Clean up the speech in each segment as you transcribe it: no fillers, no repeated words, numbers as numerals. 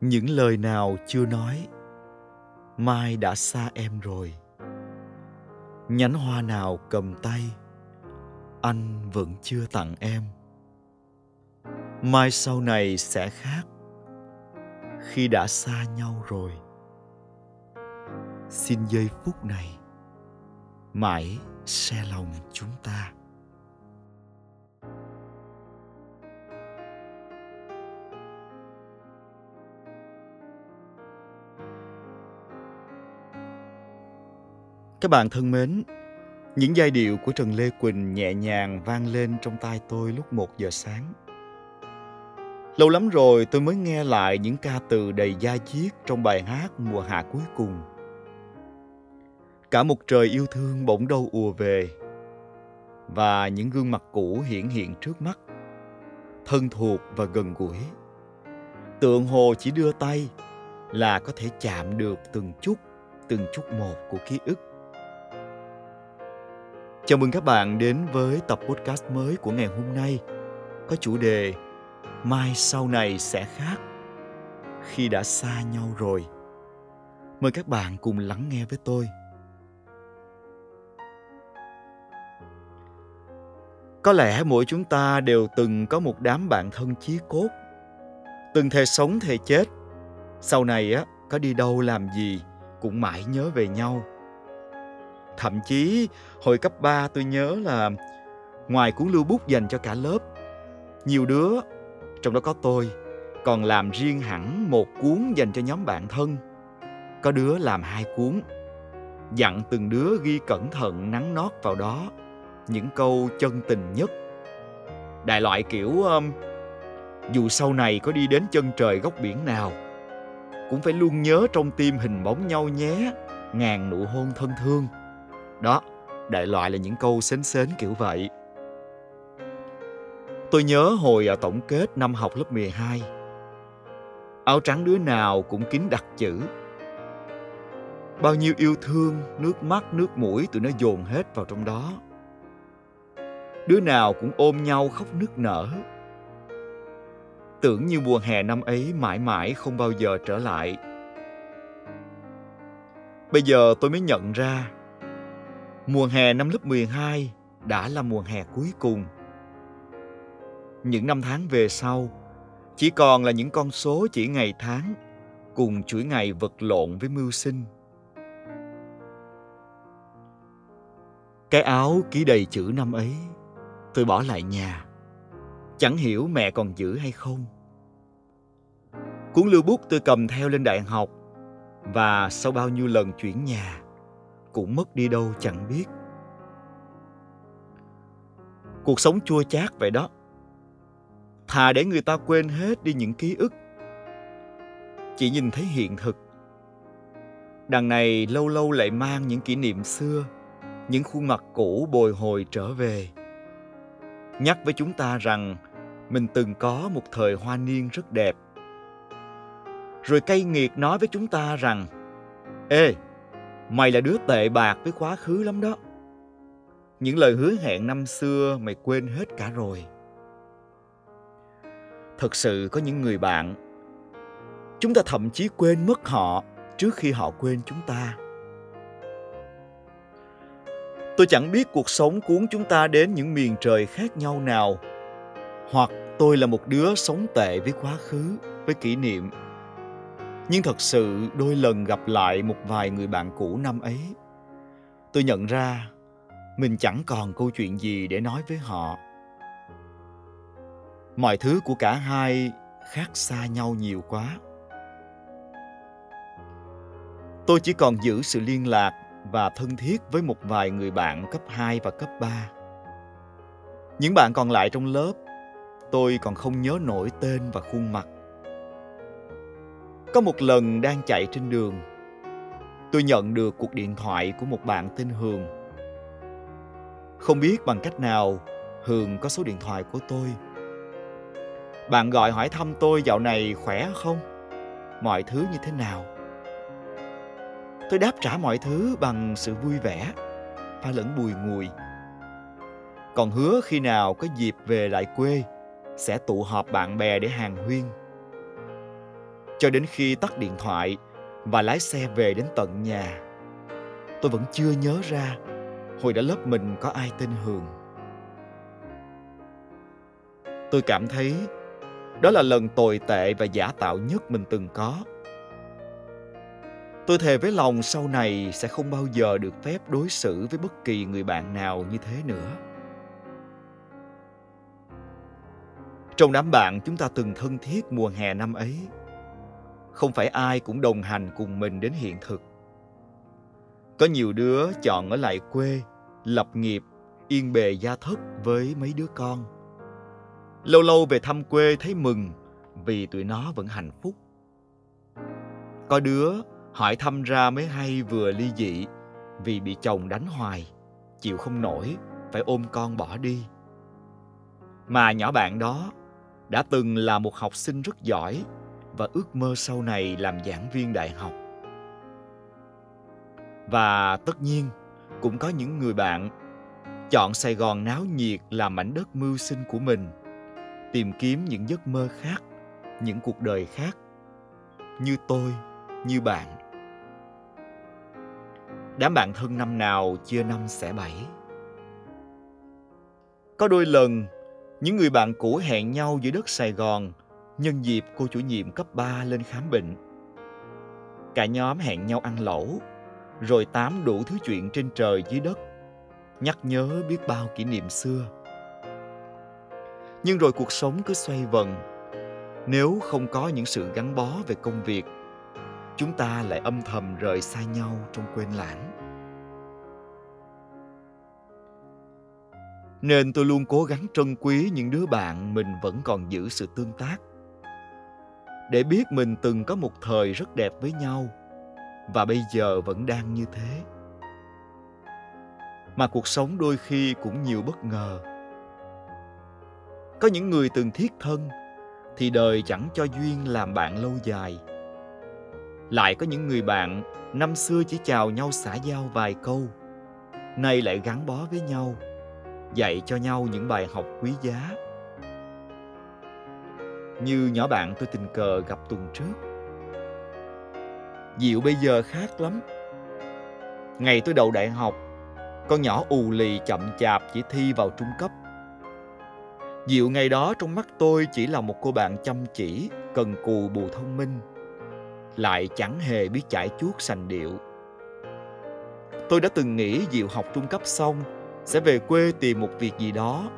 Những lời nào chưa nói, mai đã xa em rồi. Nhánh hoa nào cầm tay, anh vẫn chưa tặng em. Mai sau này sẽ khác, khi đã xa nhau rồi. Xin giây phút này mãi se lòng chúng ta. Các bạn thân mến, những giai điệu của Trần Lê Quỳnh nhẹ nhàng vang lên trong tai tôi lúc 1 giờ sáng. Lâu lắm rồi tôi mới nghe lại những ca từ đầy da diết trong bài hát Mùa Hạ Cuối Cùng. Cả một trời yêu thương bỗng đâu ùa về, và những gương mặt cũ hiển hiện trước mắt, thân thuộc và gần gũi. Tượng hồ chỉ đưa tay là có thể chạm được từng chút một của ký ức. Chào mừng các bạn đến với tập podcast mới của ngày hôm nay, có chủ đề Mai sau này sẽ khác, khi đã xa nhau rồi. Mời các bạn cùng lắng nghe với tôi. Có lẽ mỗi chúng ta đều từng có một đám bạn thân chí cốt, từng thề sống thề chết, sau này á, có đi đâu làm gì cũng mãi nhớ về nhau. Thậm chí hồi cấp 3 tôi nhớ là ngoài cuốn lưu bút dành cho cả lớp, nhiều đứa, trong đó có tôi, còn làm riêng hẳn một cuốn dành cho nhóm bạn thân. Có đứa làm 2 cuốn, dặn từng đứa ghi cẩn thận nắn nót vào đó những câu chân tình nhất. Đại loại kiểu dù sau này có đi đến chân trời góc biển nào, cũng phải luôn nhớ trong tim hình bóng nhau nhé, ngàn nụ hôn thân thương. Đó, đại loại là những câu xến xến kiểu vậy. Tôi nhớ hồi ở tổng kết năm học lớp 12, áo trắng đứa nào cũng kín đặc chữ. Bao nhiêu yêu thương, nước mắt, nước mũi tụi nó dồn hết vào trong đó. Đứa nào cũng ôm nhau khóc nức nở. Tưởng như mùa hè năm ấy mãi mãi không bao giờ trở lại. Bây giờ tôi mới nhận ra, mùa hè năm lớp 12 đã là mùa hè cuối cùng. Những năm tháng về sau chỉ còn là những con số chỉ ngày tháng, cùng chuỗi ngày vật lộn với mưu sinh. Cái áo ký đầy chữ năm ấy tôi bỏ lại nhà, chẳng hiểu mẹ còn giữ hay không. Cuốn lưu bút tôi cầm theo lên đại học, và sau bao nhiêu lần chuyển nhà cũng mất đi đâu chẳng biết. Cuộc sống chua chát vậy đó. Thà để người ta quên hết đi những ký ức, chỉ nhìn thấy hiện thực. Đằng này lâu lâu lại mang những kỷ niệm xưa, những khuôn mặt cũ bồi hồi trở về, nhắc với chúng ta rằng mình từng có một thời hoa niên rất đẹp. Rồi cay nghiệt nói với chúng ta rằng: ê, mày là đứa tệ bạc với quá khứ lắm đó. Những lời hứa hẹn năm xưa mày quên hết cả rồi. Thật sự có những người bạn, chúng ta thậm chí quên mất họ trước khi họ quên chúng ta. Tôi chẳng biết cuộc sống cuốn chúng ta đến những miền trời khác nhau nào. Hoặc tôi là một đứa sống tệ với quá khứ, với kỷ niệm. Nhưng thật sự đôi lần gặp lại một vài người bạn cũ năm ấy, tôi nhận ra mình chẳng còn câu chuyện gì để nói với họ. Mọi thứ của cả hai khác xa nhau nhiều quá. Tôi chỉ còn giữ sự liên lạc và thân thiết với một vài người bạn cấp 2 và cấp 3. Những bạn còn lại trong lớp, tôi còn không nhớ nổi tên và khuôn mặt. Có một lần đang chạy trên đường, tôi nhận được cuộc điện thoại của một bạn tên Hường. Không biết bằng cách nào, Hường có số điện thoại của tôi. Bạn gọi hỏi thăm tôi dạo này khỏe không? Mọi thứ như thế nào? Tôi đáp trả mọi thứ bằng sự vui vẻ, pha lẫn bùi ngùi. Còn hứa khi nào có dịp về lại quê, sẽ tụ họp bạn bè để hàn huyên. cho đến khi tắt điện thoại và lái xe về đến tận nhà. Tôi vẫn chưa nhớ ra hồi đó lớp mình có ai tên Hường. Tôi cảm thấy đó là lần tồi tệ và giả tạo nhất mình từng có. Tôi thề với lòng sau này sẽ không bao giờ được phép đối xử với bất kỳ người bạn nào như thế nữa. Trong đám bạn chúng ta từng thân thiết mùa hè năm ấy, không phải ai cũng đồng hành cùng mình đến hiện thực. Có nhiều đứa chọn ở lại quê, lập nghiệp, yên bề gia thất với mấy đứa con. Lâu lâu về thăm quê thấy mừng vì tụi nó vẫn hạnh phúc. Có đứa hỏi thăm ra mới hay vừa ly dị vì bị chồng đánh hoài, chịu không nổi, phải ôm con bỏ đi. Mà nhỏ bạn đó đã từng là một học sinh rất giỏi và ước mơ sau này làm giảng viên đại học. Và tất nhiên, cũng có những người bạn chọn Sài Gòn náo nhiệt làm mảnh đất mưu sinh của mình, tìm kiếm những giấc mơ khác, những cuộc đời khác, như tôi, như bạn. Đám bạn thân năm nào chia năm xẻ bảy. Có đôi lần, những người bạn cũ hẹn nhau giữa đất Sài Gòn nhân dịp cô chủ nhiệm cấp 3 lên khám bệnh. Cả nhóm hẹn nhau ăn lẩu, rồi tám đủ thứ chuyện trên trời dưới đất, nhắc nhớ biết bao kỷ niệm xưa. Nhưng rồi cuộc sống cứ xoay vần. Nếu không có những sự gắn bó về công việc, chúng ta lại âm thầm rời xa nhau trong quên lãng. Nên tôi luôn cố gắng trân quý những đứa bạn mình vẫn còn giữ sự tương tác, để biết mình từng có một thời rất đẹp với nhau và bây giờ vẫn đang như thế. Mà cuộc sống đôi khi cũng nhiều bất ngờ. Có những người từng thiết thân thì đời chẳng cho duyên làm bạn lâu dài. Lại có những người bạn năm xưa chỉ chào nhau xã giao vài câu, nay lại gắn bó với nhau, dạy cho nhau những bài học quý giá. Như nhỏ bạn tôi tình cờ gặp tuần trước. Diệu bây giờ khác lắm. Ngày tôi đầu đại học, con nhỏ ù lì chậm chạp chỉ thi vào trung cấp. Diệu ngày đó trong mắt tôi chỉ là một cô bạn chăm chỉ, cần cù bù thông minh, lại chẳng hề biết chải chuốt sành điệu. Tôi đã từng nghĩ Diệu học trung cấp xong sẽ về quê tìm một việc gì đó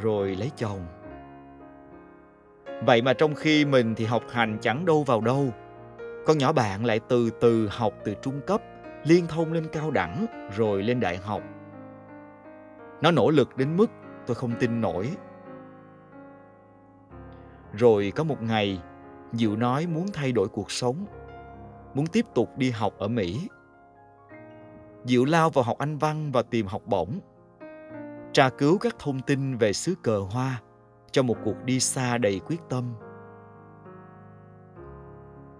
rồi lấy chồng. Vậy mà trong khi mình thì học hành chẳng đâu vào đâu, con nhỏ bạn lại từ từ học từ trung cấp, liên thông lên cao đẳng rồi lên đại học. Nó nỗ lực đến mức tôi không tin nổi. Rồi có một ngày, Diệu nói muốn thay đổi cuộc sống, muốn tiếp tục đi học ở Mỹ. Diệu lao vào học Anh văn và tìm học bổng, tra cứu các thông tin về xứ cờ hoa cho một cuộc đi xa đầy quyết tâm.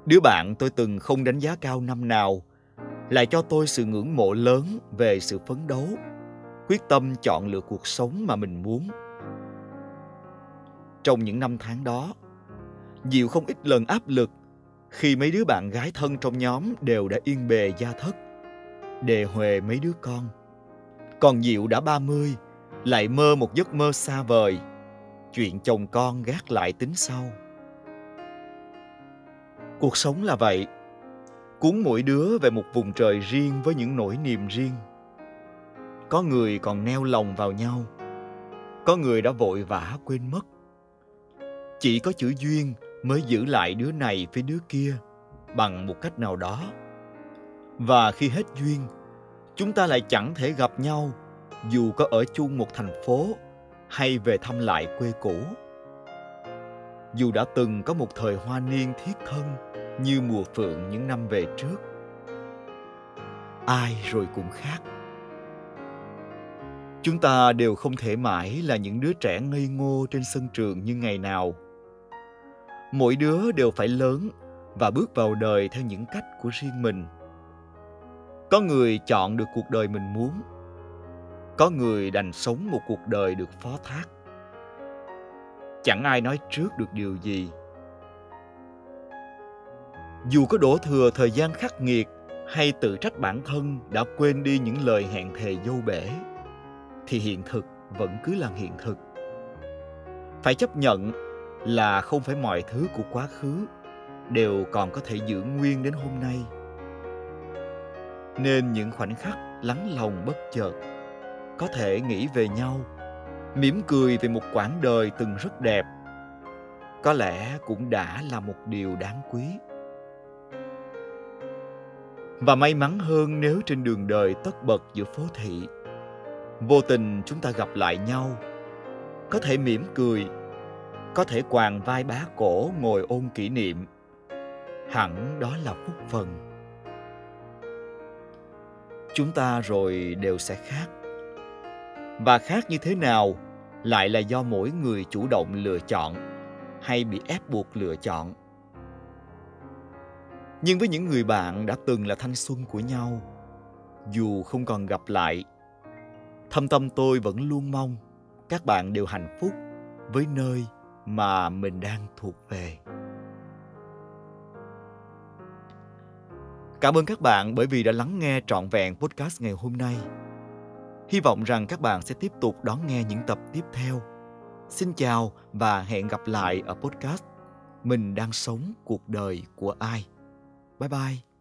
Đứa bạn tôi từng không đánh giá cao năm nào lại cho tôi sự ngưỡng mộ lớn về sự phấn đấu, quyết tâm chọn lựa cuộc sống mà mình muốn. Trong những năm tháng đó, Diệu không ít lần áp lực khi mấy đứa bạn gái thân trong nhóm đều đã yên bề gia thất, đề huề mấy đứa con. Còn Diệu đã 30, lại mơ một giấc mơ xa vời, chuyện chồng con gác lại tính sau. Cuộc sống là vậy, cuốn mỗi đứa về một vùng trời riêng với những nỗi niềm riêng. Có người còn neo lòng vào nhau, có người đã vội vã quên mất. Chỉ có chữ duyên mới giữ lại đứa này với đứa kia bằng một cách nào đó. Và khi hết duyên, chúng ta lại chẳng thể gặp nhau dù có ở chung một thành phố hay về thăm lại quê cũ. Dù đã từng có một thời hoa niên thiết thân như mùa phượng những năm về trước, ai rồi cũng khác. Chúng ta đều không thể mãi là những đứa trẻ ngây ngô trên sân trường như ngày nào. Mỗi đứa đều phải lớn và bước vào đời theo những cách của riêng mình. Có người chọn được cuộc đời mình muốn, có người đành sống một cuộc đời được phó thác. Chẳng ai nói trước được điều gì. Dù có đổ thừa thời gian khắc nghiệt hay tự trách bản thân đã quên đi những lời hẹn thề dâu bể, thì hiện thực vẫn cứ là hiện thực. Phải chấp nhận là không phải mọi thứ của quá khứ đều còn có thể giữ nguyên đến hôm nay. Nên những khoảnh khắc lắng lòng bất chợt, có thể nghĩ về nhau, mỉm cười về một quãng đời từng rất đẹp, có lẽ cũng đã là một điều đáng quý. Và may mắn hơn nếu trên đường đời tất bật giữa phố thị, vô tình chúng ta gặp lại nhau, có thể mỉm cười, có thể quàng vai bá cổ ngồi ôn kỷ niệm. Hẳn đó là phúc phần. Chúng ta rồi đều sẽ khác. Và khác như thế nào lại là do mỗi người chủ động lựa chọn hay bị ép buộc lựa chọn. Nhưng với những người bạn đã từng là thanh xuân của nhau, dù không còn gặp lại, thâm tâm tôi vẫn luôn mong các bạn đều hạnh phúc với nơi mà mình đang thuộc về. Cảm ơn các bạn bởi vì đã lắng nghe trọn vẹn podcast ngày hôm nay. Hy vọng rằng các bạn sẽ tiếp tục đón nghe những tập tiếp theo. Xin chào và hẹn gặp lại ở podcast Mình Đang Sống Cuộc Đời Của Ai. Bye bye!